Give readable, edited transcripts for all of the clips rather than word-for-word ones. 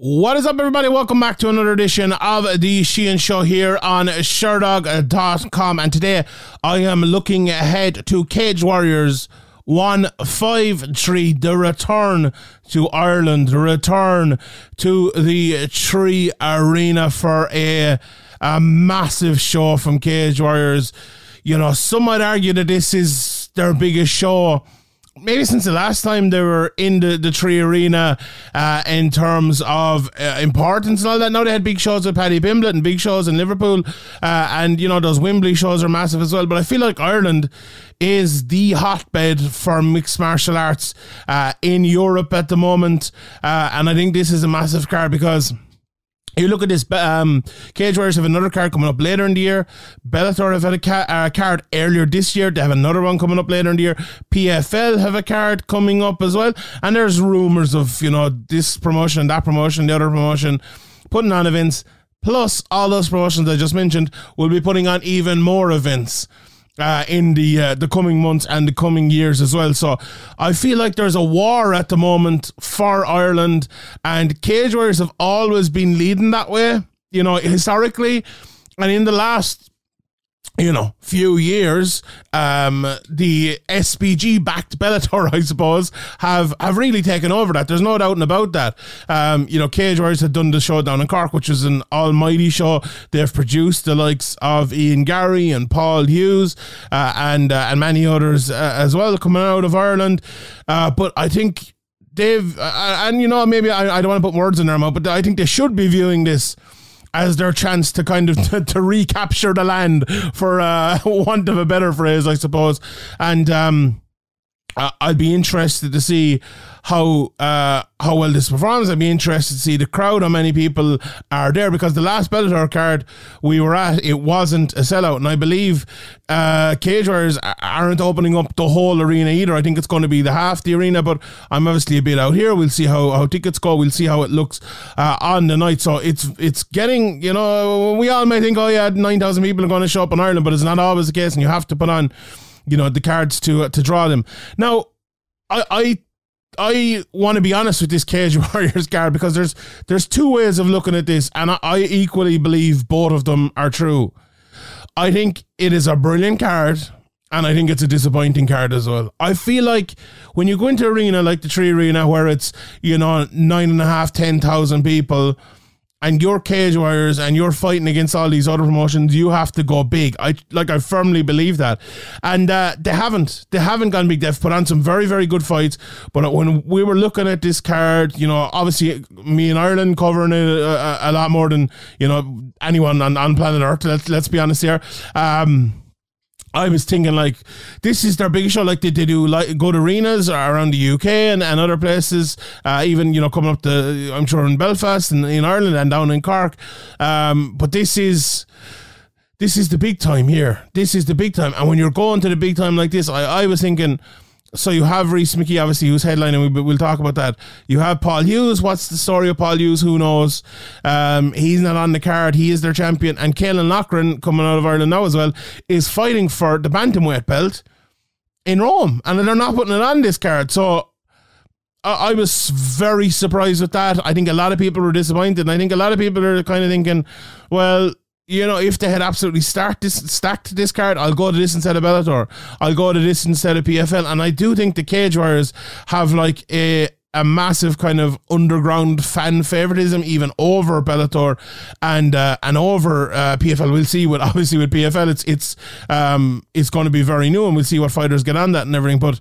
What is up, everybody? Welcome back to another edition of the Sheehan Show here on Sherdog.com. And today I am looking ahead to Cage Warriors 153, the return to Ireland, the return to the Three Arena for a massive show from Cage Warriors. You know, some might argue that this is their biggest show maybe since the last time they were in the Three Arena in terms of importance and all that. Now they had big shows with Paddy Pimblett and big shows in Liverpool, and you know those Wembley shows are massive as well, but I feel like Ireland is the hotbed for mixed martial arts in Europe at the moment, and I think this is a massive card because you look at this, Cage Warriors have another card coming up later in the year. Bellator have had a card earlier this year. They have another one coming up later in the year. PFL have a card coming up as well. And there's rumours of, you know, this promotion, that promotion, the other promotion, putting on events. Plus, all those promotions I just mentioned will be putting on even more events in the coming months and the coming years as well. So I feel like there's a war at the moment for Ireland, and Cage Warriors have always been leading that way, you know, historically. And in the last, you know, few years, the SPG-backed Bellator, I suppose, have really taken over that. There's no doubt about that. You know, Cage Warriors had done the show down in Cork, which is an almighty show. They've produced the likes of Ian Garry and Paul Hughes and many others as well coming out of Ireland. But I think they've, and you know, maybe I don't want to put words in their mouth, but I think they should be viewing this as their chance to kind of to recapture the land, for want of a better phrase, I suppose. And I'd be interested to see how well this performs. I'd be interested to see the crowd, how many people are there, because the last Bellator card we were at, it wasn't a sellout, and I believe Cage Warriors aren't opening up the whole arena either. I think it's going to be the half the arena, but I'm obviously a bit out here. We'll see how tickets go. We'll see how it looks on the night. So it's getting, you know, we all may think, oh yeah, 9,000 people are going to show up in Ireland, but it's not always the case, and you have to put on, you know, the cards to draw them. Now, I want to be honest with this Cage Warriors card, because there's two ways of looking at this, and I equally believe both of them are true. I think it is a brilliant card, and I think it's a disappointing card as well. I feel like when you go into an arena like the Three Arena, where it's, you know, 9,500, 10,000 people, and you're Cage Warriors and you're fighting against all these other promotions, you have to go big. I firmly believe that. And they haven't gone big. They've put on some very, very good fights. But when we were looking at this card, you know, obviously me and Ireland covering it a lot more than, you know, anyone on planet Earth, let's be honest here. I was thinking, like, this is their biggest show. Like, they do like good arenas around the UK and other places, even, you know, coming up to, I'm sure, in Belfast and in Ireland and down in Cork. But this is the big time here. This is the big time. And when you're going to the big time like this, I was thinking, so you have Rhys McKee, obviously, who's headlining. We'll talk about that. You have Paul Hughes. What's the story of Paul Hughes? Who knows? He's not on the card. He is their champion. And Caelan Loughran, coming out of Ireland now as well, is fighting for the bantamweight belt in Rome. And they're not putting it on this card. So I was very surprised with that. I think a lot of people were disappointed. And I think a lot of people are kind of thinking, well, you know, if they had absolutely stacked this card, I'll go to this instead of Bellator, I'll go to this instead of PFL. And I do think the Cage Warriors have like a massive kind of underground fan favoritism, even over Bellator and over PFL. We'll see what, obviously with PFL, it's going to be very new, and we'll see what fighters get on that and everything. But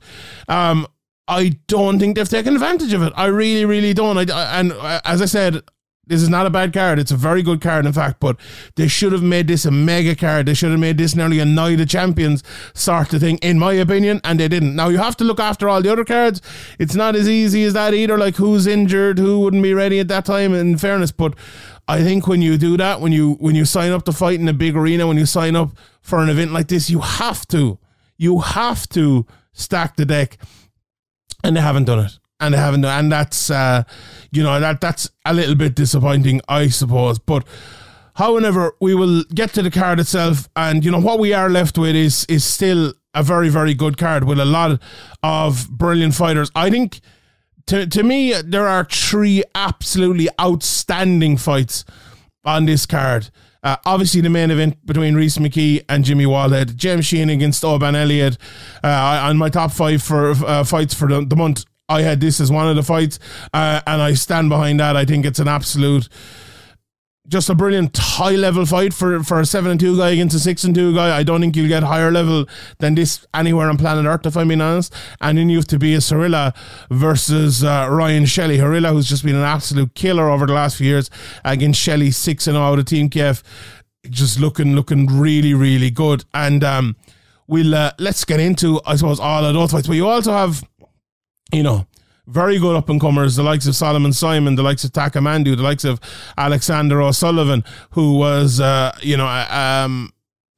I don't think they've taken advantage of it. I really, really don't. And as I said, this is not a bad card. It's a very good card, in fact, but they should have made this a mega card. They should have made this nearly a Night of Champions sort of thing, in my opinion, and they didn't. Now, you have to look after all the other cards. It's not as easy as that either, like who's injured, who wouldn't be ready at that time, in fairness. But I think when you do that, when you sign up to fight in a big arena, when you sign up for an event like this, you have to stack the deck, and they haven't done it. And they haven't, and that's, you know, that's a little bit disappointing, I suppose. But however, we will get to the card itself, and you know what we are left with is still a very, very good card with a lot of brilliant fighters. I think to me, there are three absolutely outstanding fights on this card. Obviously, the main event between Rhys McKee and Jimmy Wallhead, James Sheehan against Oban Elliott. On my top five for fights for the month, I had this as one of the fights, and I stand behind that. I think it's an absolute, just a brilliant high-level fight for a 7-2 guy against a 6-2 guy. I don't think you'll get higher level than this anywhere on planet Earth, if I'm being honest. And then you have Tobias Harila versus Ryan Shelley. Harila, who's just been an absolute killer over the last few years, against Shelley, 6-0 out of Team KF. Just looking really, really good. And we'll let's get into, I suppose, all of those fights. But you also have, you know, very good up-and-comers, the likes of Solomon Simon, the likes of Taka Mhandu, the likes of Alexander O'Sullivan, who was, an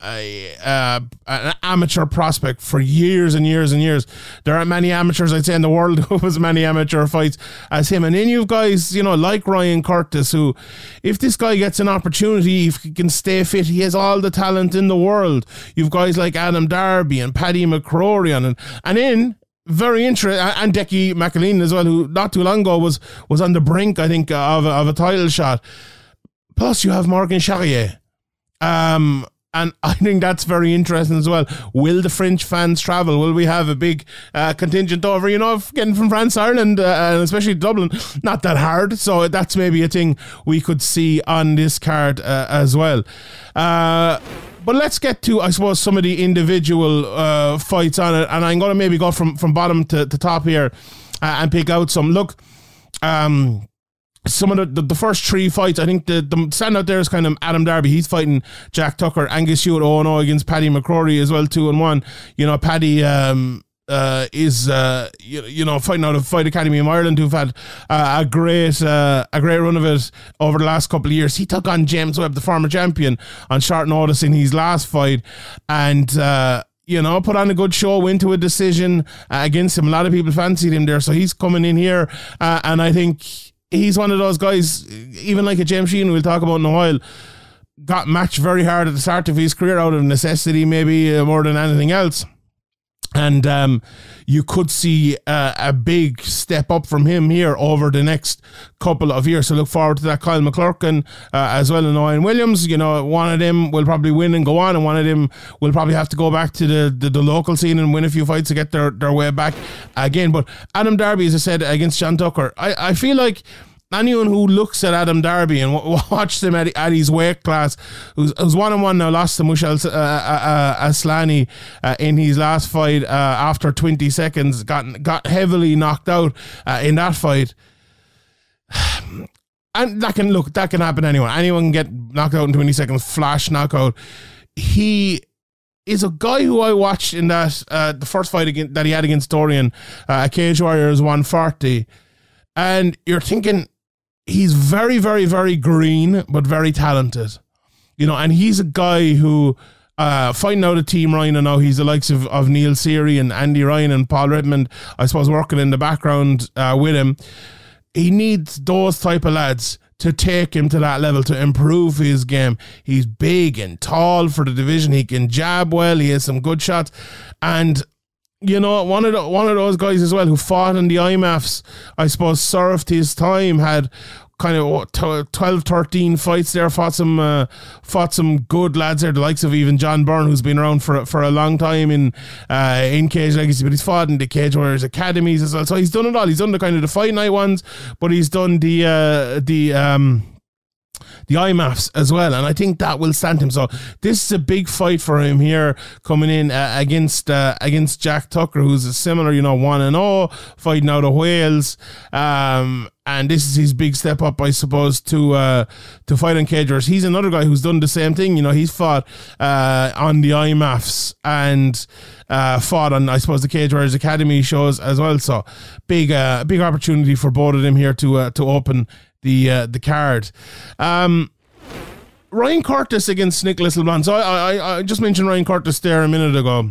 amateur prospect for years and years and years. There aren't many amateurs, I'd say, in the world who was many amateur fights as him. And then you guys, you know, like Ryan Curtis, who, if this guy gets an opportunity, if he can stay fit, he has all the talent in the world. You've guys like Adam Darby and Paddy McCorry on, and in, very interesting, and Decky McAleen as well, who not too long ago was on the brink, I think, of a title shot. Plus, you have Morgan Charrier. And I think that's very interesting as well. Will the French fans travel? Will we have a big contingent over? You know, getting from France, Ireland, and especially Dublin, not that hard. So that's maybe a thing we could see on this card as well. But let's get to, I suppose, some of the individual fights on it. And I'm going to maybe go from bottom to top here and pick out some. Look, some of the first three fights, I think the standout there is kind of Adam Darby. He's fighting Jack Tucker. Angus Hewitt 0-0 against Paddy McCrory as well, 2-1. You know, Paddy is you know fighting out of Fight Academy in Ireland, who've had a great run of it over the last couple of years. He took on James Webb, the former champion, on short notice in his last fight, and you know, put on a good show, went to a decision against him. A lot of people fancied him there, so he's coming in here, and I think he's one of those guys, even like a James Sheehan we'll talk about in a while, got matched very hard at the start of his career out of necessity, maybe more than anything else. And you could see a big step up from him here over the next couple of years. So look forward to that. Kyle McClurkin as well, and Owen Williams. You know, one of them will probably win and go on, and one of them will probably have to go back to the local scene and win a few fights to get their way back again. But Adam Darby, as I said, against Sean Tucker. I feel like anyone who looks at Adam Darby and watched him at his weight class, who's 1-1 now, lost to Mushal Aslani in his last fight after 20 seconds, got heavily knocked out in that fight. And that can happen to anyone. Anyone can get knocked out in 20 seconds, flash knockout. He is a guy who I watched in that the first fight that he had against Dorian, Cage Warriors 140, and you're thinking, he's very, very, very green, but very talented, you know. And he's a guy who, fighting out of Team Ryan, and now he's the likes of Neil Seary and Andy Ryan and Paul Redmond, I suppose, working in the background with him. He needs those type of lads to take him to that level, to improve his game. He's big and tall for the division. He can jab well. He has some good shots, and you know, one of those guys as well who fought in the IMAFs, I suppose, served his time, had kind of 12, 13 fights there, fought some good lads there, the likes of even John Byrne, who's been around for a long time in Cage Legacy, but he's fought in the Cage Warriors Academies as well. So he's done it all. He's done the kind of the fight night ones, but he's done the IMAFs as well, and I think that will stand him. So this is a big fight for him here, coming in against Jack Tucker, who's a similar, you know, 1-0, fighting out of Wales, and this is his big step up, I suppose, to fight on Cage Warriors. He's another guy who's done the same thing. You know, he's fought on the IMAFs and fought on, I suppose, the Cage Warriors Academy shows as well. So big opportunity for both of them here to open the card. Ryan Curtis against Nicolas Leblond. So I just mentioned Ryan Curtis there a minute ago,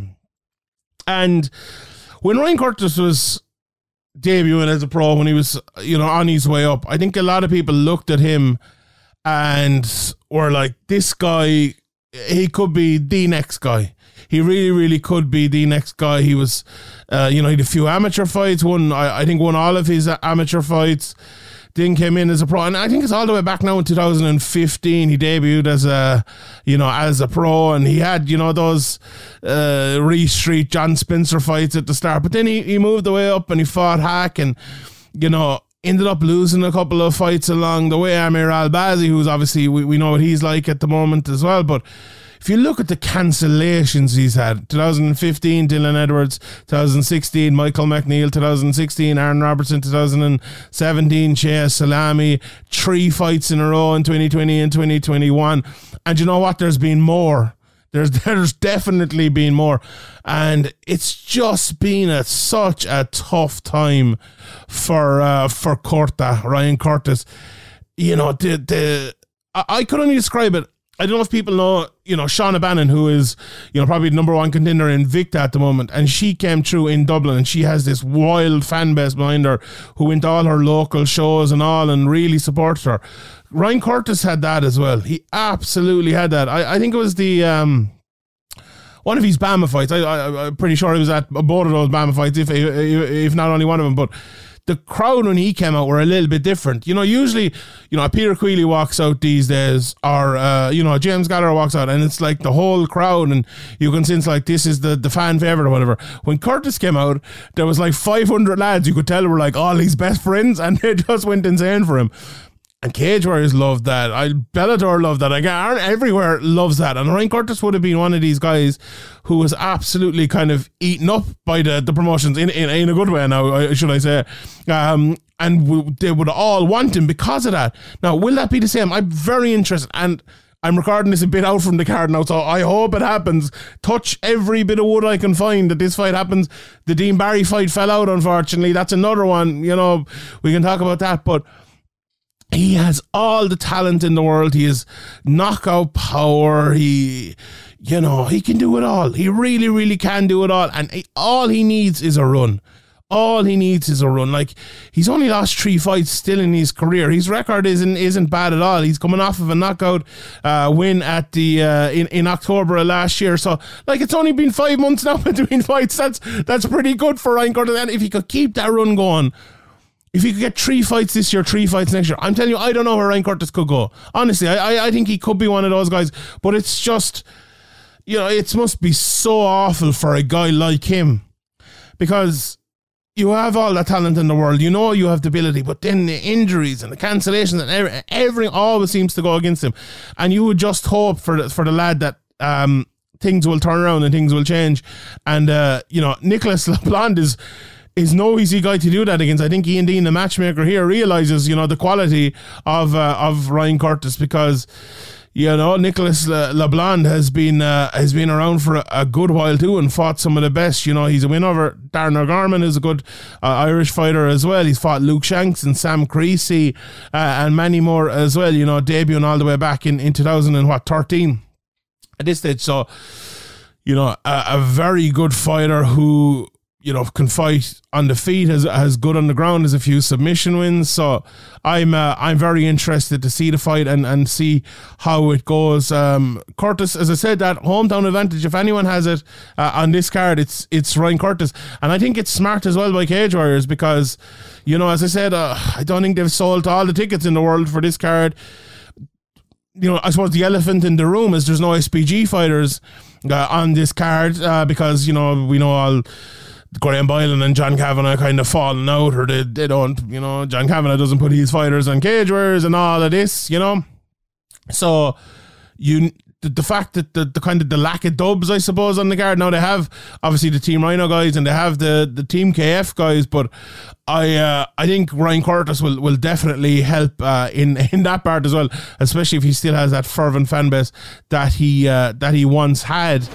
and when Ryan Curtis was debuting as a pro, when he was, you know, on his way up, I think a lot of people looked at him and were like, this guy, he could be the next guy. he really, really could be the next guy. He was, you know, he had a few amateur fights, I think won all of his amateur fights, then came in as a pro, and I think it's all the way back now in 2015 he debuted as a pro, and he had, you know, those Reece Street, John Spencer fights at the start, but then he moved the way up and he fought Hack, and, you know, ended up losing a couple of fights along the way. Amir Al-Bazzi, who's obviously, we know what he's like at the moment as well, but if you look at the cancellations he's had, 2015, Dylan Edwards, 2016, Michael McNeil, 2016, Aaron Robertson, 2017, Shea Salami, 3 fights in a row in 2020 and 2021. And you know what? There's been more. There's definitely been more. And it's just been such a tough time for Corta, Ryan Curtis. You know, I could only describe it. I don't know if people know, you know, Shauna Bannon, who is, you know, probably the #1 contender in Invicta at the moment, and she came through in Dublin, and she has this wild fan base behind her who went to all her local shows and all and really supports her. Ryan Curtis had that as well. He absolutely had that. I think it was the one of his Bama fights. I'm pretty sure it was at both of those Bama fights, if not only one of them, but the crowd when he came out were a little bit different. You know, usually, you know, Peter Queeley walks out these days, or, you know, James Gallagher walks out, and it's like the whole crowd, and you can sense, like, this is the fan favourite or whatever. When Curtis came out, there was like 500 lads you could tell were like all his best friends, and they just went insane for him. And Cage Warriors loved that. Bellator loved that. Everywhere loves that. And Ryan Curtis would have been one of these guys who was absolutely kind of eaten up by the promotions in a good way now, should I say. And they would all want him because of that. Now, will that be the same? I'm very interested. And I'm recording this a bit out from the card now, so I hope it happens. Touch every bit of wood I can find that this fight happens. The Dean Barry fight fell out, unfortunately. That's another one. You know, we can talk about that, but he has all the talent in the world. He has knockout power. He can do it all. He really, really can do it all. And all he needs is a run. All he needs is a run. Like, he's only lost 3 fights still in his career. His record isn't bad at all. He's coming off of a knockout win at the in October of last year. So, like, it's only been 5 months now between fights. That's pretty good for Ryan Curtis. And if he could keep that run going, if he could get 3 fights this year, 3 fights next year, I'm telling you, I don't know where Ryan Curtis could go. Honestly, I think he could be one of those guys. But it's just, you know, it must be so awful for a guy like him, because you have all the talent in the world, you know, you have the ability, but then the injuries and the cancellations and everything always seems to go against him. And you would just hope for the lad that things will turn around and things will change. And, you know, Nicolas Leblond is no easy guy to do that against. I think Ian Dean, the matchmaker here, realises, you know, the quality of Ryan Curtis, because, you know, Nicolas Leblond has been around for a good while too, and fought some of the best. You know, he's a win over Darren O'Gorman, who's a good Irish fighter as well. He's fought Luke Shanks and Sam Creasy and many more as well, you know, debuting all the way back in 2013 at this stage. So, you know, a very good fighter who, you know, can fight on the feet, as good on the ground as a few submission wins. So I'm very interested to see the fight and see how it goes. Curtis, as I said, that hometown advantage, if anyone has it on this card, it's Ryan Curtis. And I think it's smart as well by Cage Warriors, because, you know, as I said, I don't think they've sold all the tickets in the world for this card. You know, I suppose the elephant in the room is there's no SPG fighters on this card, because, you know, we know all Graham Bylan and John Kavanagh kind of falling out, or they don't, you know, John Kavanagh doesn't put his fighters on Cage Warriors and all of this, you know. So the fact that the kind of the lack of dubs, I suppose, on the card. Now, they have obviously the Team Rhino guys, and they have the Team KF guys, but I think Ryan Curtis will definitely help in that part as well, especially if he still has that fervent fan base that he once had.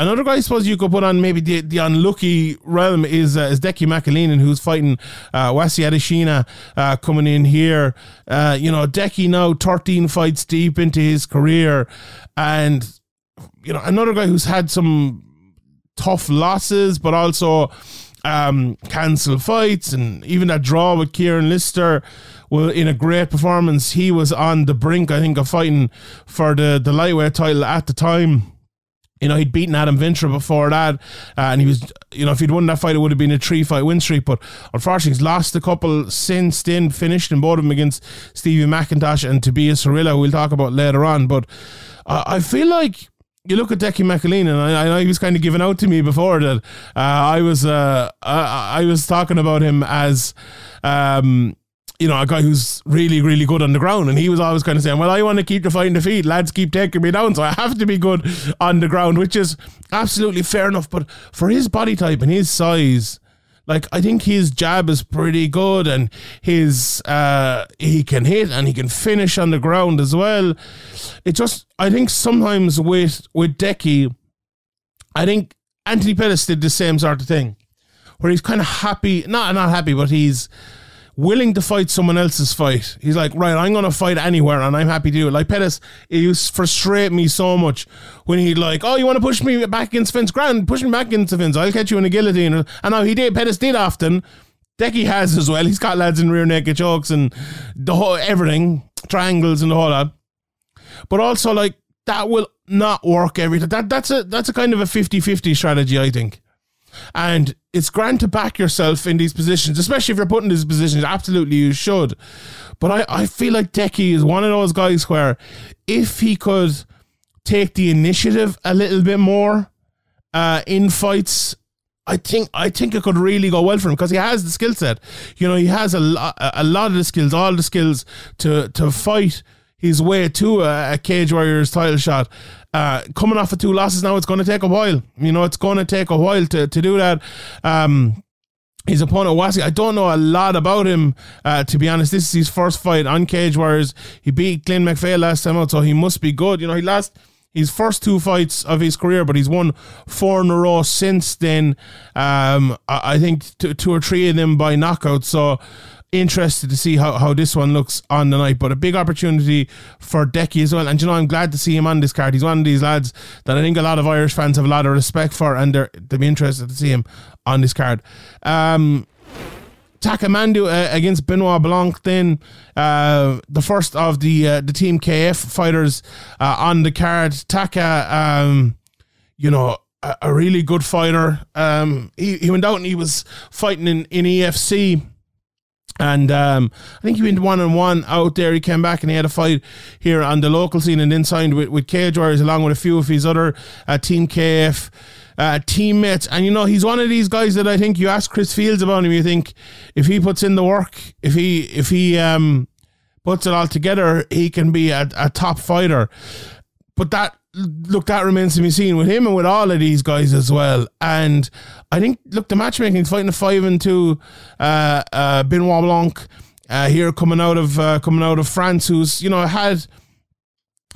Another guy I suppose you could put on maybe the unlucky realm is Deki Makalainen, who's fighting Wasi Adesina coming in here. You know, Deki now 13 fights deep into his career, and, you know, another guy who's had some tough losses, but also cancelled fights, and even that draw with Kieran Lister. Well, in a great performance, he was on the brink, I think, of fighting for the lightweight title at the time. You know, he'd beaten Adam Ventura before that, and he was, you know, if he'd won that fight, it would have been a 3-fight win streak, but unfortunately he's lost a couple since then, finished in both of them against Stevie McIntosh and Tobias Harila, who we'll talk about later on. But I feel like you look at Deke McAleen, and I know he was kind of given out to me before that. I was talking about him as, you know, a guy who's really, really good on the ground. And he was always kind of saying, well, I want to keep the fight in the feet. Lads keep taking me down, so I have to be good on the ground, which is absolutely fair enough. But for his body type and his size, like, I think his jab is pretty good, and his he can hit and he can finish on the ground as well. It just, I think sometimes with Deke, I think Anthony Pettis did the same sort of thing, where he's kind of happy, not happy, but he's willing to fight someone else's fight. He's like, right, I'm going to fight anywhere, and I'm happy to do it. Like Pettis, it used to frustrate me so much when he'd like, oh, you want to push me back against fence? Grand, push me back against the fence. I'll catch you in a guillotine. And now he did, Pettis did often. Deke has as well. He's got lads in rear naked chokes and the whole everything, triangles and the whole lot. But also, like, that will not work every time. That's a kind of a 50-50 strategy, I think. And it's grand to back yourself in these positions, especially if you're put in these positions. Absolutely, you should. But I feel like Deke is one of those guys where if he could take the initiative a little bit more in fights, I think it could really go well for him, because he has the skill set. You know, he has a lot of the skills, all the skills to fight his way to a Cage Warriors title shot. Coming off of 2 losses now, it's going to take a while. You know, it's going to take a while to do that. His opponent, Wasi, I don't know a lot about him, to be honest. This is his first fight on Cage Warriors. He beat Glyn McPhail last time out, so he must be good. You know, he lost his first 2 fights of his career, but he's won 4 in a row since then. I think 2 or 3 of them by knockout, so interested to see how this one looks on the night. But a big opportunity for Deke as well, and you know, I'm glad to see him on this card. He's one of these lads that I think a lot of Irish fans have a lot of respect for, and they'll be interested to see him on this card. Taka Mhandu against Benoit Blanc then, the first of the Team KF fighters on the card. Taka, you know, a really good fighter. He went out and he was fighting in EFC, and I think he went 1-1 out there. He came back and he had a fight here on the local scene, and then signed with Cage Warriors along with a few of his other Team KF teammates. And you know, he's one of these guys that I think you ask Chris Fields about him, you think if he puts in the work, if he puts it all together, he can be a top fighter. But that remains to be seen with him and with all of these guys as well. And I think, look, the matchmaking, fighting a 5-2 Benoit Blanc here, coming out of France, who's, you know, had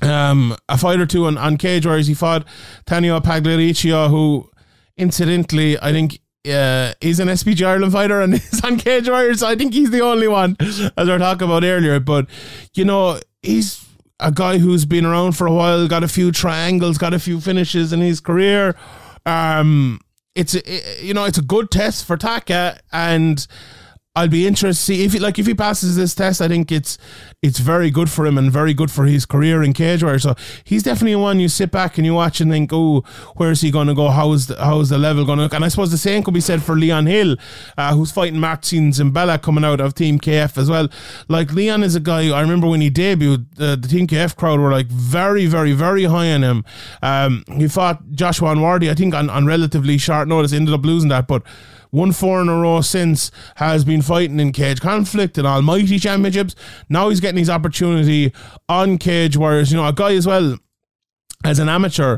a fight or two on Cage Warriors. He fought Tanio Pagliariccio, who incidentally I think is an SPG Ireland fighter and is on Cage Warriors, so I think he's the only one, as we were talking about earlier. But you know, he's a guy who's been around for a while, got a few triangles, got a few finishes in his career. It's a good test for Taka, and I'll be interested to see if he passes this test. I think it's very good for him and very good for his career in Cage Warriors. So he's definitely one you sit back and you watch and think, oh, where's he going to go? How is the level going to look? And I suppose the same could be said for Leon Hill, who's fighting Marcin Zembala, coming out of Team KF as well. Like, Leon is a guy, I remember when he debuted, the Team KF crowd were like very, very, very high on him. He fought Joshua Anwardi, I think, on relatively short notice, ended up losing that, but won 4 in a row since, has been fighting in Cage Conflict and Almighty Championships. Now he's getting his opportunity on Cage Warriors. You know, a guy as well, as an amateur,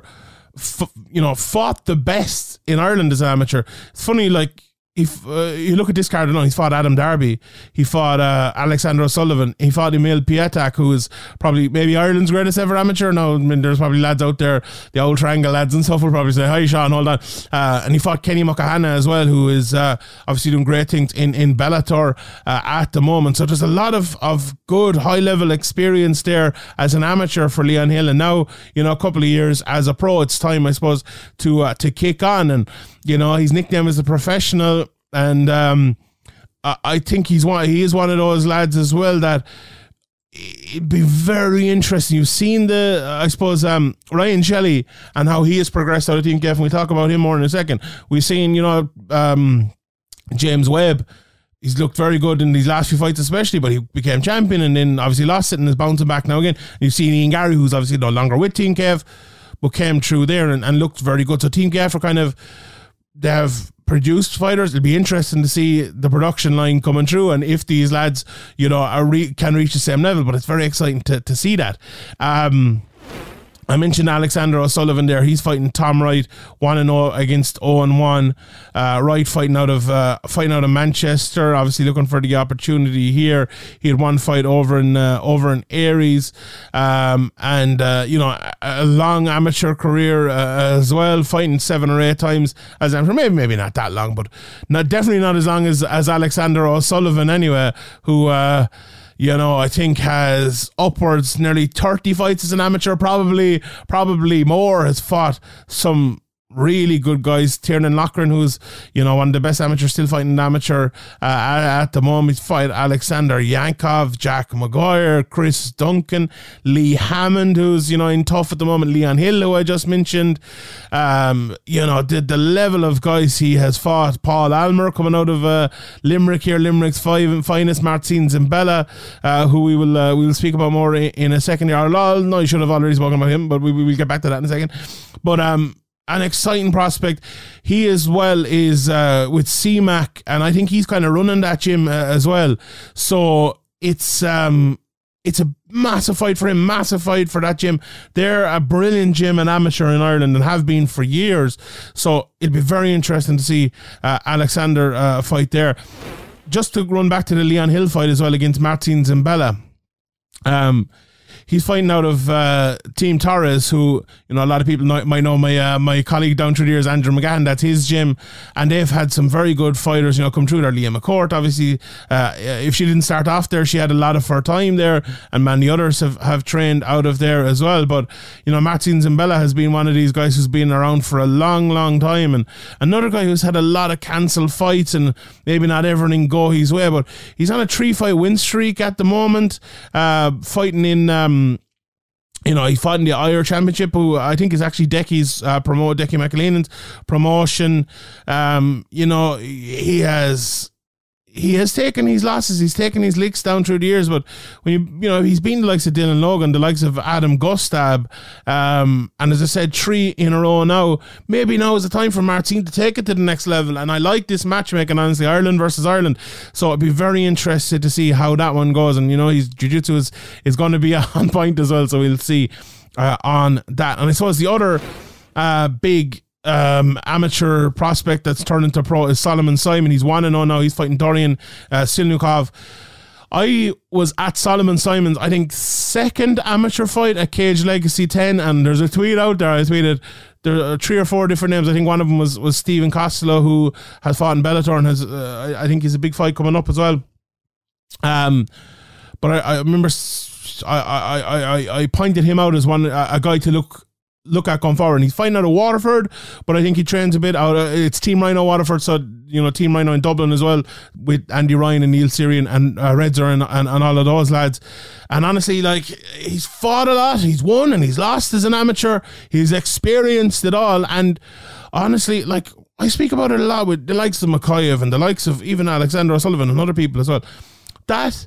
you know, fought the best in Ireland as an amateur. It's funny, like, if you look at this card alone, he's fought Adam Darby, he fought Alexander O'Sullivan, he fought Emil Pietak, who is probably maybe Ireland's greatest ever amateur. Now, I mean, there's probably lads out there, the old triangle lads and stuff, will probably say, hi Sean, hold on. And he fought Kenny Mokahana as well, who is obviously doing great things in Bellator at the moment. So there's a lot of good high level experience there as an amateur for Leon Hill, and now, you know, a couple of years as a pro, it's time, I suppose, to kick on. And you know, his nickname is the professional, and I think he is one of those lads as well that it'd be very interesting. You've seen the, I suppose, Ryan Shelley and how he has progressed out of Team KF, and we'll talk about him more in a second. We've seen, you know, James Webb. He's looked very good in these last few fights especially, but he became champion and then obviously lost it and is bouncing back now again. And you've seen Ian Garry, who's obviously no longer with Team KF, but came through there and looked very good. So Team KF are kind of, they have produced fighters. It'll be interesting to see the production line coming through and if these lads, you know, are can reach the same level, but it's very exciting to see that. I mentioned Alexander O'Sullivan there. He's fighting Tom Wright, 1-0 against 0-1. Wright fighting out of Manchester, obviously looking for the opportunity here. He had one fight over in Aries, you know, a long amateur career as well, fighting 7 or 8 times as amateur. Maybe not that long, but definitely not as long as Alexander O'Sullivan anyway, who. You know, I think has upwards nearly 30 fights as an amateur, probably more, has fought some really good guys. Tiernan Loughran, who's, you know, one of the best amateurs, still fighting amateur at the moment. He's fight Alexander Yankov, Jack McGuire, Chris Duncan, Lee Hammond, who's, you know, in tough at the moment, Leon Hill, who I just mentioned. You know, the level of guys he has fought. Paul Almer coming out of Limerick here, Limerick's finest, Marcin Zembala, who we will speak about more in a second here. No, you should have already spoken about him, but we'll get back to that in a second. But an exciting prospect. He as well is with CMAC, and I think he's kind of running that gym as well. So it's a massive fight for him, massive fight for that gym. They're a brilliant gym and amateur in Ireland and have been for years. So it'd be very interesting to see Alexander fight there. Just to run back to the Leon Hill fight as well against Marcin Zembala. He's fighting out of Team Torres, who, you know, a lot of people might know my colleague down through the years, Andrew McGahan. That's his gym, and they've had some very good fighters, you know, come through there. Liam McCourt, obviously, if she didn't start off there, she had a lot of her time there, and many others have trained out of there as well. But, you know, Marcin Zembala has been one of these guys who's been around for a long, long time, and another guy who's had a lot of cancelled fights and maybe not everything go his way, but he's on a 3-fight win streak at the moment, fighting in... you know, he fought in the IR Championship, who I think is actually Decky's Decky McAleenan's promotion. You know, he has taken his losses, he's taken his licks down through the years, but when you know, he's been the likes of Dylan Logan, the likes of Adam Gustab, and as I said, 3 in a row now. Maybe now is the time for Martin to take it to the next level, and I like this matchmaking, honestly, Ireland versus Ireland, so I'd be very interested to see how that one goes, and you know, his jiu-jitsu is going to be on point as well, so we'll see on that. And I suppose the other big amateur prospect that's turned into pro is Solomon Simon. He's 1-0 now. He's fighting Dorian Silnukov. I was at Solomon Simon's, I think, second amateur fight at Cage Legacy 10, and there's a tweet out there. I tweeted there are 3 or 4 different names. I think one of them was Stephen Costello, who has fought in Bellator and has I think he's a big fight coming up as well. But I remember I pointed him out as one a guy to look at going forward, and he's fighting out of Waterford, but I think he trains a bit out of, it's Team Rhino Waterford, so you know, Team Rhino in Dublin as well, with Andy Ryan and Neil Syrian and Redzer and all of those lads. And honestly, like, he's fought a lot, he's won and he's lost as an amateur, he's experienced it all. And honestly, like, I speak about it a lot with the likes of Makayev and the likes of even Alexander O'Sullivan and other people as well, that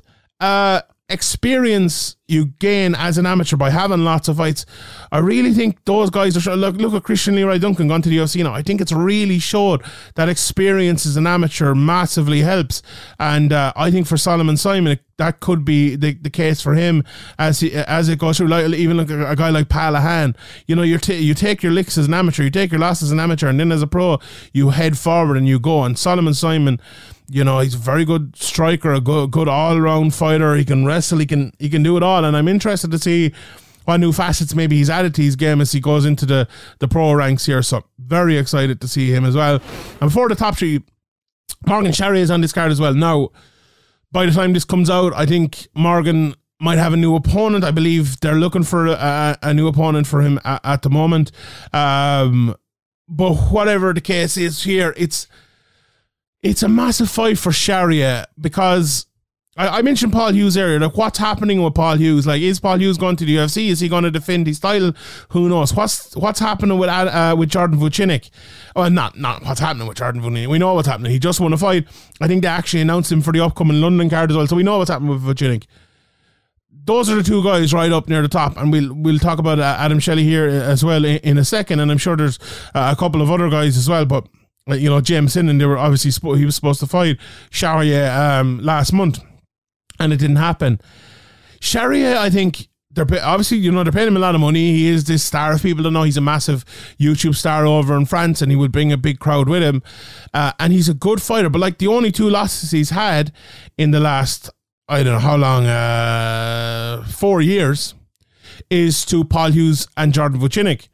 experience you gain as an amateur by having lots of fights. I really think those guys are look at Christian Leroy Duncan gone to the UFC now. I think it's really showed that experience as an amateur massively helps, and I think for Solomon Simon that could be the case for him as it goes through. Like, even look at a guy like Palahan, you know, you take your licks as an amateur, you take your losses as an amateur, and then as a pro you head forward and you go. And Solomon Simon, you know, he's a very good striker, a good all-round fighter. He can wrestle, he can do it all, and I'm interested to see what new facets maybe he's added to his game as he goes into the pro ranks here. So very excited to see him as well. And before the top 3, Morgan Sherry is on this card as well. Now, by the time this comes out, I think Morgan might have a new opponent. I believe they're looking for a new opponent for him at the moment. But whatever the case is here, it's a massive fight for Sharia, because I mentioned Paul Hughes earlier. Like, what's happening with Paul Hughes? Like, is Paul Hughes going to the UFC? Is he going to defend his title? Who knows? What's happening with Jordan Vucinic? Oh, not what's happening with Jordan Vucinic. We know what's happening. He just won a fight. I think they actually announced him for the upcoming London card as well. So we know what's happening with Vucinic. Those are the two guys right up near the top, and we'll talk about Adam Shelley here as well in a second. And I'm sure there's a couple of other guys as well, but. You know, James Sheehan, and they were obviously he was supposed to fight Sharia last month, and it didn't happen. Sharia, I think they're obviously, you know, they're paying him a lot of money. He is this star. If people don't know, he's a massive YouTube star over in France, and he would bring a big crowd with him. And he's a good fighter, but like the only two losses he's had in the last, I don't know how long, 4 years, is to Paul Hughes and Jordan Vucinic.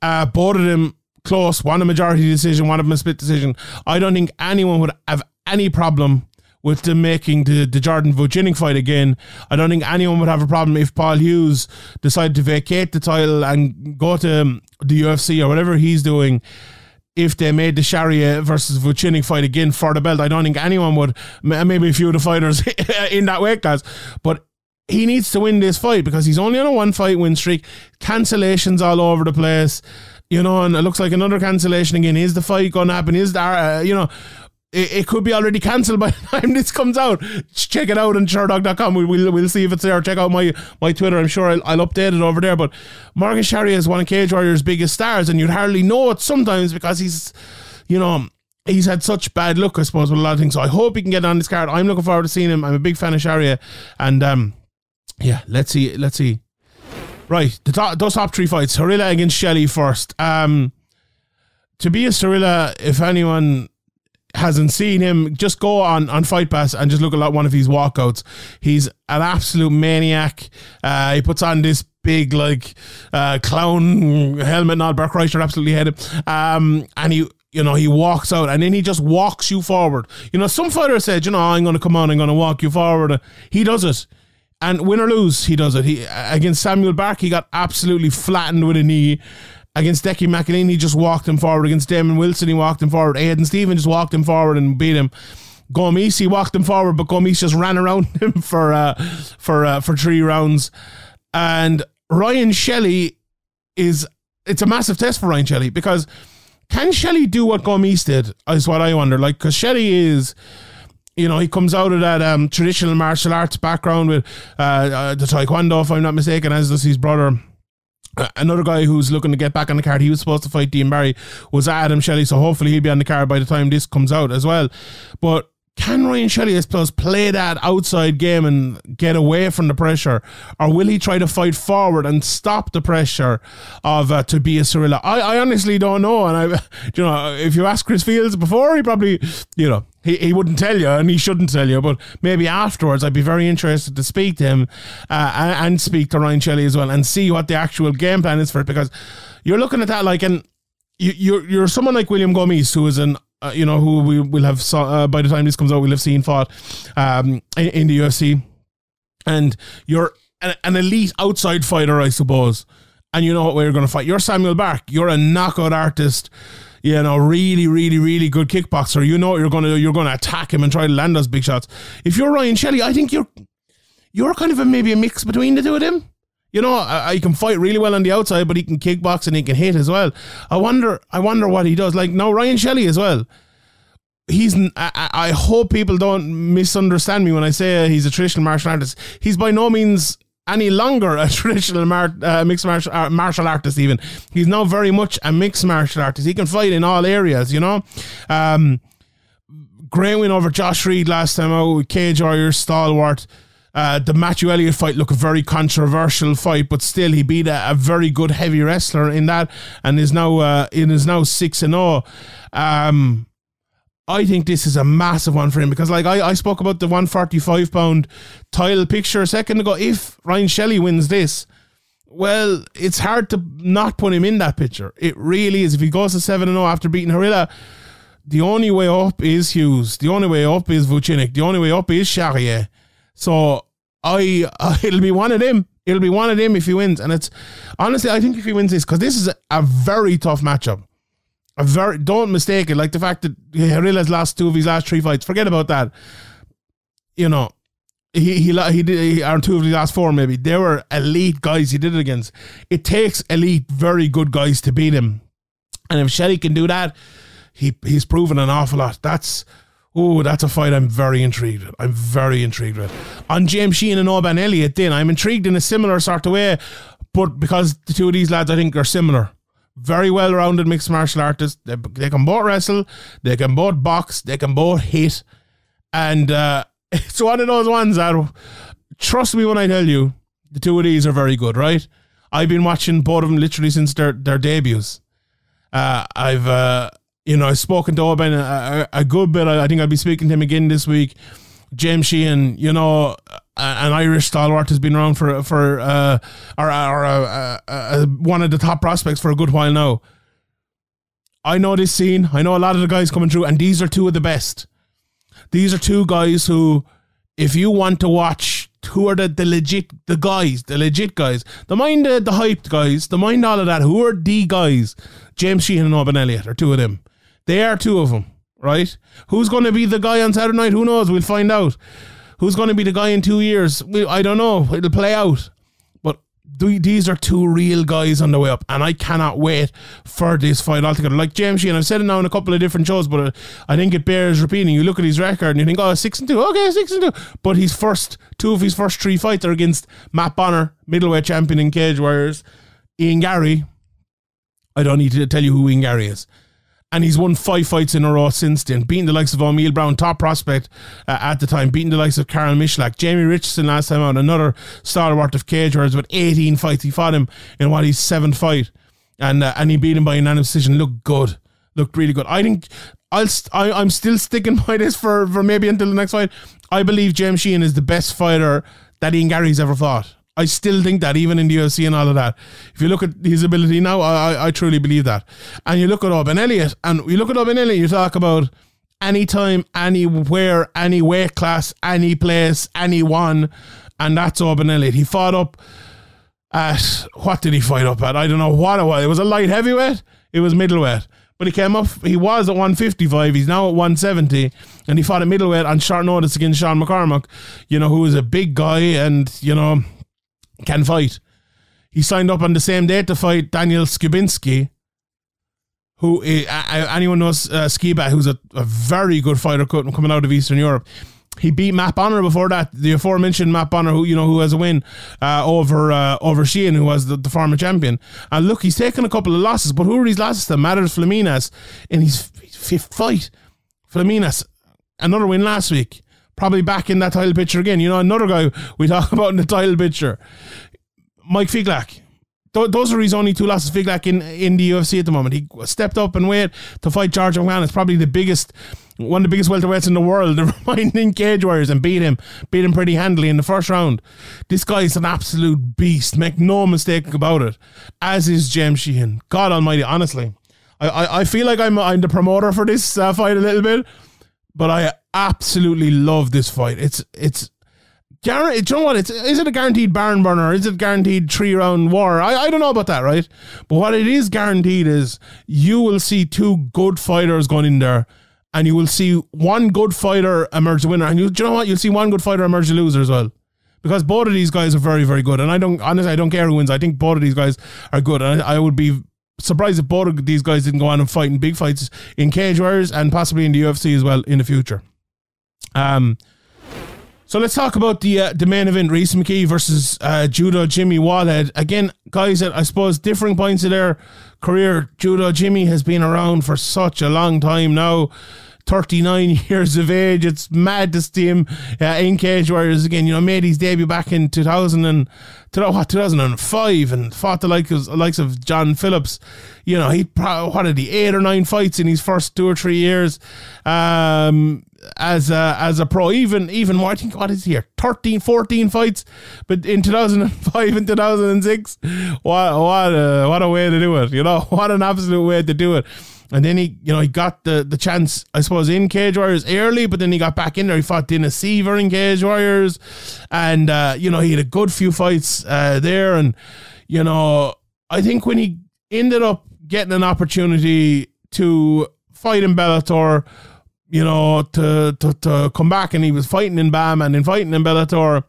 Both of them. Close, one a majority decision, one of them a split decision. I don't think anyone would have any problem with them making the Jordan Vucinic fight again. I don't think anyone would have a problem if Paul Hughes decided to vacate the title and go to the UFC or whatever he's doing. If they made the Sharia versus Vucinic fight again for the belt, I don't think anyone would. Maybe a few of the fighters in that weight class, but he needs to win this fight because he's only on a 1-fight win streak. Cancellations all over the place. You know, and it looks like another cancellation again. Is the fight going to happen? Is there, you know, it could be already cancelled by the time this comes out. Check it out on Sherdog.com. We'll see if it's there. Check out my Twitter. I'm sure I'll update it over there. But Marcin Zembala is one of Cage Warriors' biggest stars, and you'd hardly know it sometimes because he's, you know, he's had such bad luck, I suppose, with a lot of things. So I hope he can get on this card. I'm looking forward to seeing him. I'm a big fan of Zembala. And, yeah, let's see. Right, those top three fights. Harila against Shelley first. Tobias Harila, if anyone hasn't seen him, just go on Fight Pass and just look at one of his walkouts. He's an absolute maniac. He puts on this big, like, clown helmet, and all Burke Reicher absolutely hate him. And he... You know, he walks out and then he just walks you forward. You know, some fighter said, you know, I'm going to come on, I'm going to walk you forward. He does it. And win or lose, he does it. He against Samuel Bark, he got absolutely flattened with a knee. Against Decky McAleen, he just walked him forward. Against Damon Wilson, he walked him forward. Aidan Stephen just walked him forward and beat him. Gomis, he walked him forward, but Gomis just ran around him for 3 rounds. And Ryan Shelley it's a massive test for Ryan Shelley because can Shelley do what Gomis did? Is what I wonder. Like, because Shelley is. You know, he comes out of that traditional martial arts background with the Taekwondo, if I'm not mistaken, as does his brother. Another guy who's looking to get back on the card, he was supposed to fight Dean Barry, was Adam Shelley, so hopefully he'll be on the card by the time this comes out as well. But can Ryan Shelley, I suppose, play that outside game and get away from the pressure? Or will he try to fight forward and stop the pressure of Tobias Harila? I honestly don't know. And, you know, if you ask Chris Fields before, he probably, you know, he wouldn't tell you and he shouldn't tell you. But maybe afterwards, I'd be very interested to speak to him and speak to Ryan Shelley as well and see what the actual game plan is for it. Because you're looking at that like, and you're someone like William Gomis, who is an you know, who we will have saw, by the time this comes out, we'll have seen fought in the UFC, and you're an elite outside fighter, I suppose, and you know what way you're going to fight. You're Samuel Bark. You're a knockout artist. You know, really, really, really good kickboxer. You know what you're going to do. You're going to attack him and try to land those big shots. If you're Ryan Shelley, I think you're kind of maybe a mix between the two of them. You know, he can fight really well on the outside, but he can kickbox and he can hit as well. I wonder what he does. Like, now Ryan Shelley as well. I hope people don't misunderstand me when I say he's a traditional martial artist. He's by no means any longer a traditional mixed martial artist even. He's now very much a mixed martial artist. He can fight in all areas, you know. Great win over Josh Reed last time out with Cage Warriors, stalwart. The Matthew Elliott fight looked a very controversial fight, but still he beat a very good heavy wrestler in that, and is now 6-0. I think this is a massive one for him because, like, I spoke about the 145-pound title picture a second ago. If Ryan Shelley wins this, well, it's hard to not put him in that picture. It really is. If he goes to 7-0 after beating Harila, the only way up is Hughes. The only way up is Vucinic. The only way up is Charrier. So it'll be one of them. It'll be one of them if he wins. And it's honestly, I think if he wins this, because this is a very tough matchup. Don't mistake it. Like the fact that Harila's lost 2 of his last 3 fights, forget about that. You know, He on two of his last four, maybe. They were elite guys he did it against. It takes elite, very good guys to beat him. And if Shelley can do that, he's proven an awful lot. That's a fight I'm very intrigued with. I'm very intrigued with. On James Sheehan and Oban Elliott, then, I'm intrigued in a similar sort of way, but because the two of these lads, I think, are similar. Very well-rounded mixed martial artists. They can both wrestle. They can both box. They can both hit. And... it's one of those ones that, trust me when I tell you, the two of these are very good, right? I've been watching both of them literally since their debuts. I've spoken to Oban a good bit. I think I'll be speaking to him again this week. James Sheehan, an Irish stalwart, has been around for one of the top prospects for a good while now. I know this scene. I know a lot of the guys coming through, and these are two of the best. These are two guys who, if you want to watch who are the legit guys, the mind the hyped guys, the mind all of that, who are the guys, James Sheehan and Oban Elliott are two of them. They are two of them, right? Who's going to be the guy on Saturday night? Who knows? We'll find out. Who's going to be the guy in 2 years? I don't know. It'll play out. But these are two real guys on the way up, and I cannot wait for this fight altogether. Like James Sheehan, I've said it now in a couple of different shows, but I think it bears repeating. You look at his record and you think, 6-2, okay, 6-2, but his first two of his first three fights are against Matt Bonner, middleweight champion in Cage Warriors, Ian Garry. I don't need to tell you who Ian Garry is. And he's won 5 fights in a row since then, beating the likes of O'Neal Brown, top prospect at the time, beating the likes of Carol Michalak, Jamie Richardson last time out, another stalwart of Cage Warriors with 18 fights. He fought him in his 7th fight, and he beat him by unanimous decision. Looked really good. I think I'm still sticking by this for maybe until the next fight. I believe James Sheehan is the best fighter that Ian Garry's ever fought. I still think that, even in the UFC and all of that. If you look at his ability now, I truly believe that. And you look at Oban Elliott, you talk about any time, anywhere, any weight class, any place, anyone, and that's Oban Elliott. He fought up at, what did he fight up at? I don't know what it was. It was a light heavyweight? It was middleweight. But he came up, he was at 155, he's now at 170, and he fought at middleweight on short notice against Sean McCormack, who is a big guy and, can fight. He signed up on the same day to fight Daniel Skibinski, who anyone knows Skiba, who's a very good fighter coming out of Eastern Europe. He beat Matt Bonner before that, the aforementioned Matt Bonner, who has a win over Sheehan, who was the former champion. And look, he's taken a couple of losses, but who are these losses that matter? Flaminas in his 5th fight. Flaminas, another win last week. Probably back in that title picture again. Another guy we talk about in the title picture, Mike Figlak. Those are his only two losses. Figlak in the UFC at the moment. He stepped up and waited to fight George O'Hanlon. It's probably one of the biggest welterweights in the world, reminding Cage Warriors, and beat him pretty handily in the first round. This guy is an absolute beast. Make no mistake about it. As is James Sheehan. God almighty, honestly. I feel like I'm the promoter for this fight a little bit, but I absolutely love this fight. It's guaranteed. You know what? Is it a guaranteed barn burner? Is it guaranteed 3-round war? I don't know about that, right? But what it is guaranteed is you will see two good fighters going in there, and you will see one good fighter emerge the winner. And do you know what? You'll see one good fighter emerge the loser as well, because both of these guys are very, very good. And I don't care who wins. I think both of these guys are good, and I would be surprised if both of these guys didn't go on and fight in big fights in Cage Warriors and possibly in the UFC as well in the future. So let's talk about the main event, Rhys McKee versus Judo Jimmy Wallhead. Again, guys, I suppose differing points of their career. Judo Jimmy has been around for such a long time now, 39 years of age. It's mad to see him in Cage Warriors again. Made his debut back in 2005 and fought the likes of John Phillips. He probably, 8 or 9 fights in his first 2 or 3 years as a pro. Even more, I think, what is he here? 13, 14 fights, but in 2005 and 2006, what a way to do it. What an absolute way to do it. And then he got the chance, I suppose, in Cage Warriors early, but then he got back in there. He fought Dina Seaver in Cage Warriors, and he had a good few fights there. And I think when he ended up getting an opportunity to fight in Bellator, you know, to come back, and he was fighting in BAM and then fighting in Bellator.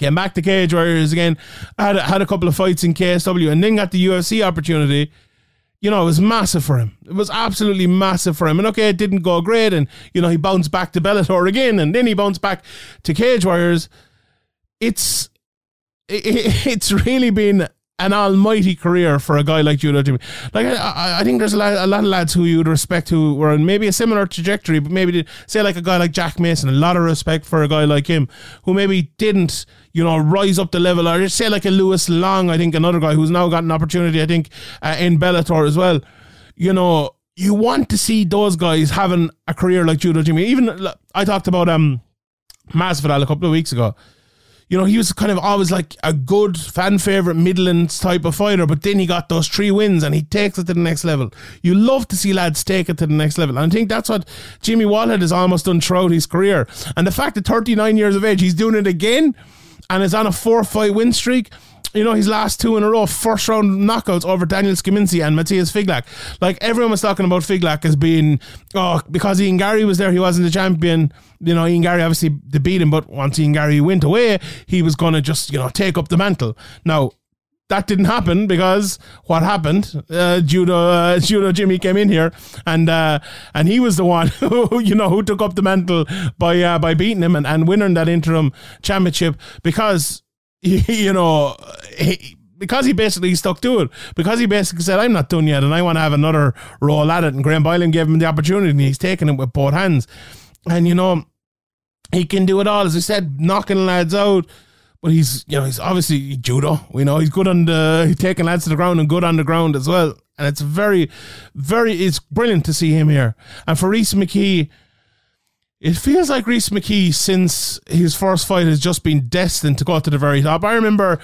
Came back to Cage Warriors again, had a couple of fights in KSW, and then got the UFC opportunity. You know, it was massive for him. It was absolutely massive for him. And okay, it didn't go great, and, you know, he bounced back to Bellator again, and then he bounced back to Cage Warriors. It's really been an almighty career for a guy like Judo Jimmy. Like, I think there's a lot of lads who you would respect who were on maybe a similar trajectory, but maybe say like a guy like Jack Mason, a lot of respect for a guy like him who maybe didn't, you know, rise up the level, or say like a Lewis Long, I think another guy who's now got an opportunity, I think, in Bellator as well. You know, you want to see those guys having a career like Judo Jimmy. Even I talked about Masvidal a couple of weeks ago. You know, he was kind of always like a good fan favorite, middling type of fighter, but then he got those 3 wins and he takes it to the next level. You love to see lads take it to the next level. And I think that's what Jimmy Wallhead has almost done throughout his career. And the fact that 39 years of age, he's doing it again and is on a 4-fight win streak. You know, his last 2 in a row, first round knockouts over Daniel Sceminci and Matthias Figlak. Like, everyone was talking about Figlak as being, oh, because Ian Garry was there, he wasn't the champion. You know, Ian Garry obviously beat him, but once Ian Garry went away, he was going to just, you know, take up the mantle. Now, that didn't happen, because what happened? Judo Jimmy came in here, and he was the one who, you know, who took up the mantle by beating him and winning that interim championship, because, you know, he basically stuck to it, because he basically said, I'm not done yet and I want to have another roll at it. And Graham Bylan gave him the opportunity, and he's taken it with both hands. And, you know, he can do it all, as I said, knocking lads out. But he's, you know, he's obviously judo, you know, he's good on he's taking lads to the ground and good on the ground as well. And it's very, very, it's brilliant to see him here. And for Rhys McKee, it feels like Rhys McKee, since his first fight, has just been destined to go to the very top. I remember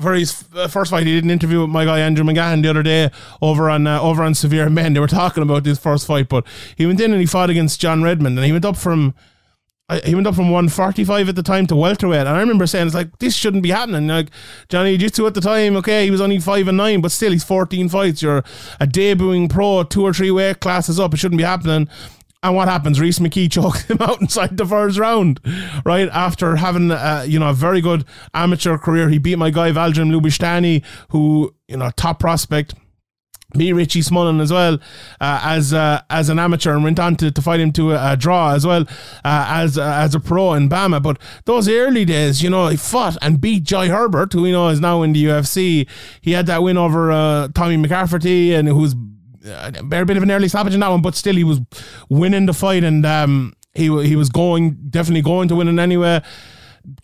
for his first fight, he did an interview with my guy Andrew McGahan the other day over on Severe Men. They were talking about this first fight, but he went in and he fought against John Redmond, and he went up from 145 at the time to welterweight. And I remember saying, it's like, this shouldn't be happening. Like, Johnny Jiu-Jitsu at the time, okay, he was only 5-9, but still, he's 14 fights. You're a debuting pro, 2 or 3 weight classes up. It shouldn't be happening. And what happens? Rhys McKee chokes him out inside the first round, right? After having, you know, a very good amateur career. He beat my guy, Valdrim Lubishtani, who, you know, top prospect. Beat Richie Smullen as well, as an amateur, and went on to fight him to a draw as well, as a pro in Bama. But those early days, you know, he fought and beat Jai Herbert, who we know is now in the UFC. He had that win over Tommy McCafferty, and who's a bit of an early stoppage in that one, but still he was winning the fight, and he was definitely going to win it anyway.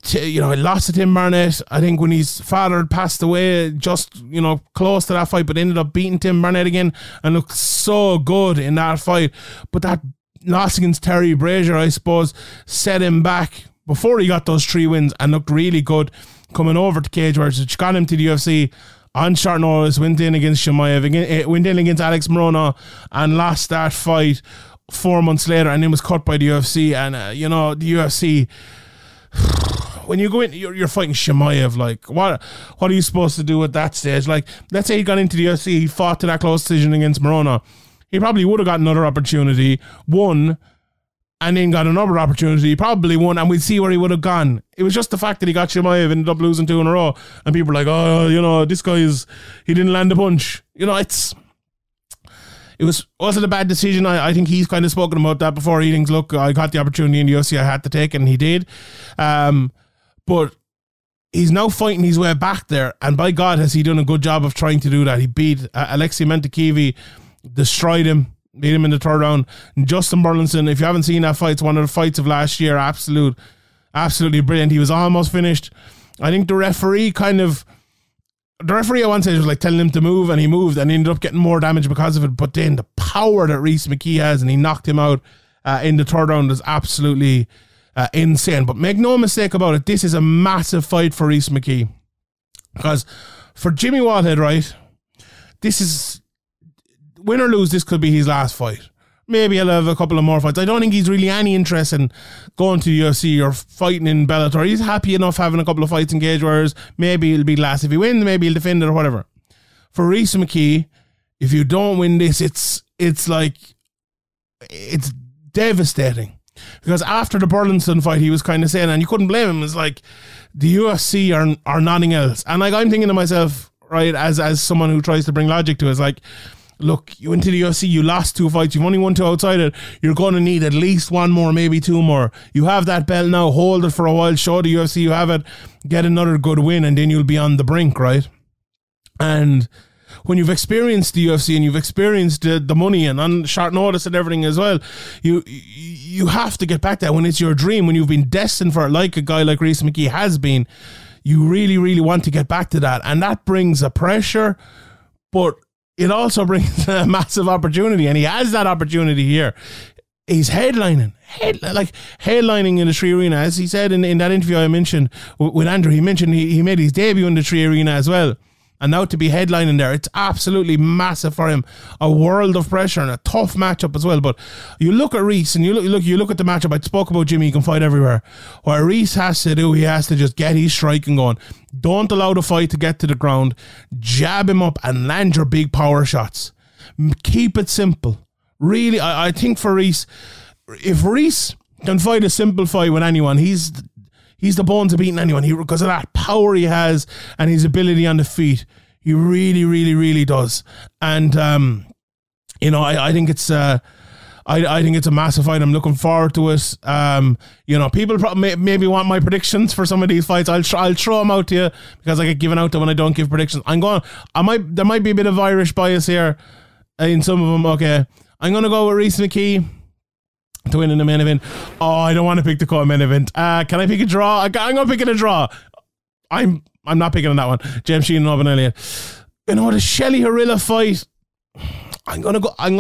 You know, he lost to Tim Barnett, I think, when his father had passed away, just, you know, close to that fight, but ended up beating Tim Barnett again and looked so good in that fight. But that loss against Terry Brazier, I suppose, set him back before he got those 3 wins and looked really good coming over to Cage Warriors, which got him to the UFC. On short notice, went in against Shemaev, went in against Alex Morono, and lost that fight 4 months later, and then was cut by the UFC. And, you know, the UFC, when you go in, you're fighting Shemaev. Like, what are you supposed to do at that stage? Like, let's say he got into the UFC, he fought to that close decision against Morono. He probably would have got another opportunity, won, and then got another opportunity, probably won, and we'd see where he would have gone. It was just the fact that he got Shemaev, ended up losing 2 in a row, and people were like, oh, you know, this guy he didn't land a punch. You know, it wasn't a bad decision. I think he's kind of spoken about that before. He thinks, look, I got the opportunity in the UFC, I had to take it, and he did. But he's now fighting his way back there, and by God, has he done a good job of trying to do that. He beat Alexei Mantakivi, destroyed him, beat him in the third round. And Justin Burlinson, if you haven't seen that fight, it's one of the fights of last year. Absolutely brilliant. He was almost finished. I think the referee at one stage was like telling him to move, and he moved, and he ended up getting more damage because of it. But then the power that Rhys McKee has, and he knocked him out in the third round, is absolutely insane. But make no mistake about it, this is a massive fight for Rhys McKee, because for Jimmy Wallhead, right, this is, win or lose, this could be his last fight. Maybe he'll have a couple of more fights. I don't think he's really any interest in going to the UFC or fighting in Bellator. He's happy enough having a couple of fights in Cage Warriors. Maybe it'll be last. If he wins, maybe he'll defend it or whatever. For Rhys McKee, if you don't win this, it's like, it's devastating. Because after the Burlinson fight, he was kind of saying, and you couldn't blame him, it's like, the UFC are nothing else. And like, I'm thinking to myself, right, as someone who tries to bring logic to it, it's like, look, you went to the UFC, you lost 2 fights, you've only won 2 outside it, you're going to need at least 1 more, maybe 2 more. You have that belt now, hold it for a while, show the UFC you have it, get another good win, and then you'll be on the brink, right? And when you've experienced the UFC and you've experienced the money and on short notice and everything as well, you have to get back there when it's your dream, when you've been destined for it, like a guy like Rhys McKee has been. You really, really want to get back to that. And that brings a pressure, but it also brings a massive opportunity. And he has that opportunity here. He's headlining in the Three Arena. As he said in that interview I mentioned with Andrew, he mentioned he made his debut in the Three Arena as well. And now to be headlining there, it's absolutely massive for him. A world of pressure and a tough matchup as well. But you look at Rhys and you look at the matchup. I spoke about Jimmy, he can fight everywhere. What Rhys has to do, he has to just get his striking going. Don't allow the fight to get to the ground. Jab him up and land your big power shots. Keep it simple. Really, I think for Rhys, if Rhys can fight a simple fight with anyone, he's the bones of beating anyone. Because of that power he has and his ability on the feet, he really, really, really does. And I think it's a massive fight. I'm looking forward to it. People probably maybe want my predictions for some of these fights. I'll throw them out to you because I get given out to when I don't give predictions. There might be a bit of Irish bias here in some of them. Okay, I'm gonna go with Rhys McKee to win in the main event. Oh, I don't want to pick the co-main event. Can I pick a draw? I'm going to pick it a draw. I'm not picking on that one. James Sheehan and Oban Elliott. You know, the Shelley Harila fight. I'm going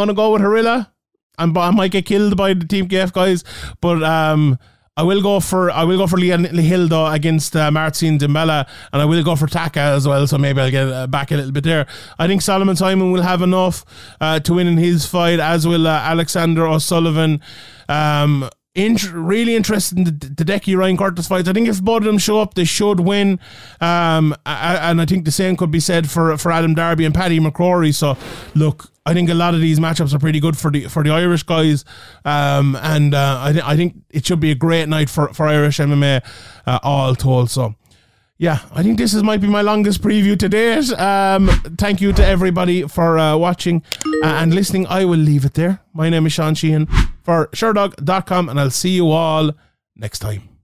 to go with Harila. I might get killed by the Team KF guys, but I will go for Leon Hill though against Marcin Zembala, and I will go for Taka as well, so maybe I'll get back a little bit there. I think Solomon Simon will have enough to win in his fight, as will Alexander O'Sullivan. Really interesting the Decky Ryan Curtis fights. I think if both of them show up, they should win. And I think the same could be said for Adam Darby and Paddy McCorry. So look, I think a lot of these matchups are pretty good for the Irish guys, I think it should be a great night for Irish MMA all told. So, yeah, I think this might be my longest preview to date. Thank you to everybody for watching and listening. I will leave it there. My name is Sean Sheehan for Sherdog.com, and I'll see you all next time.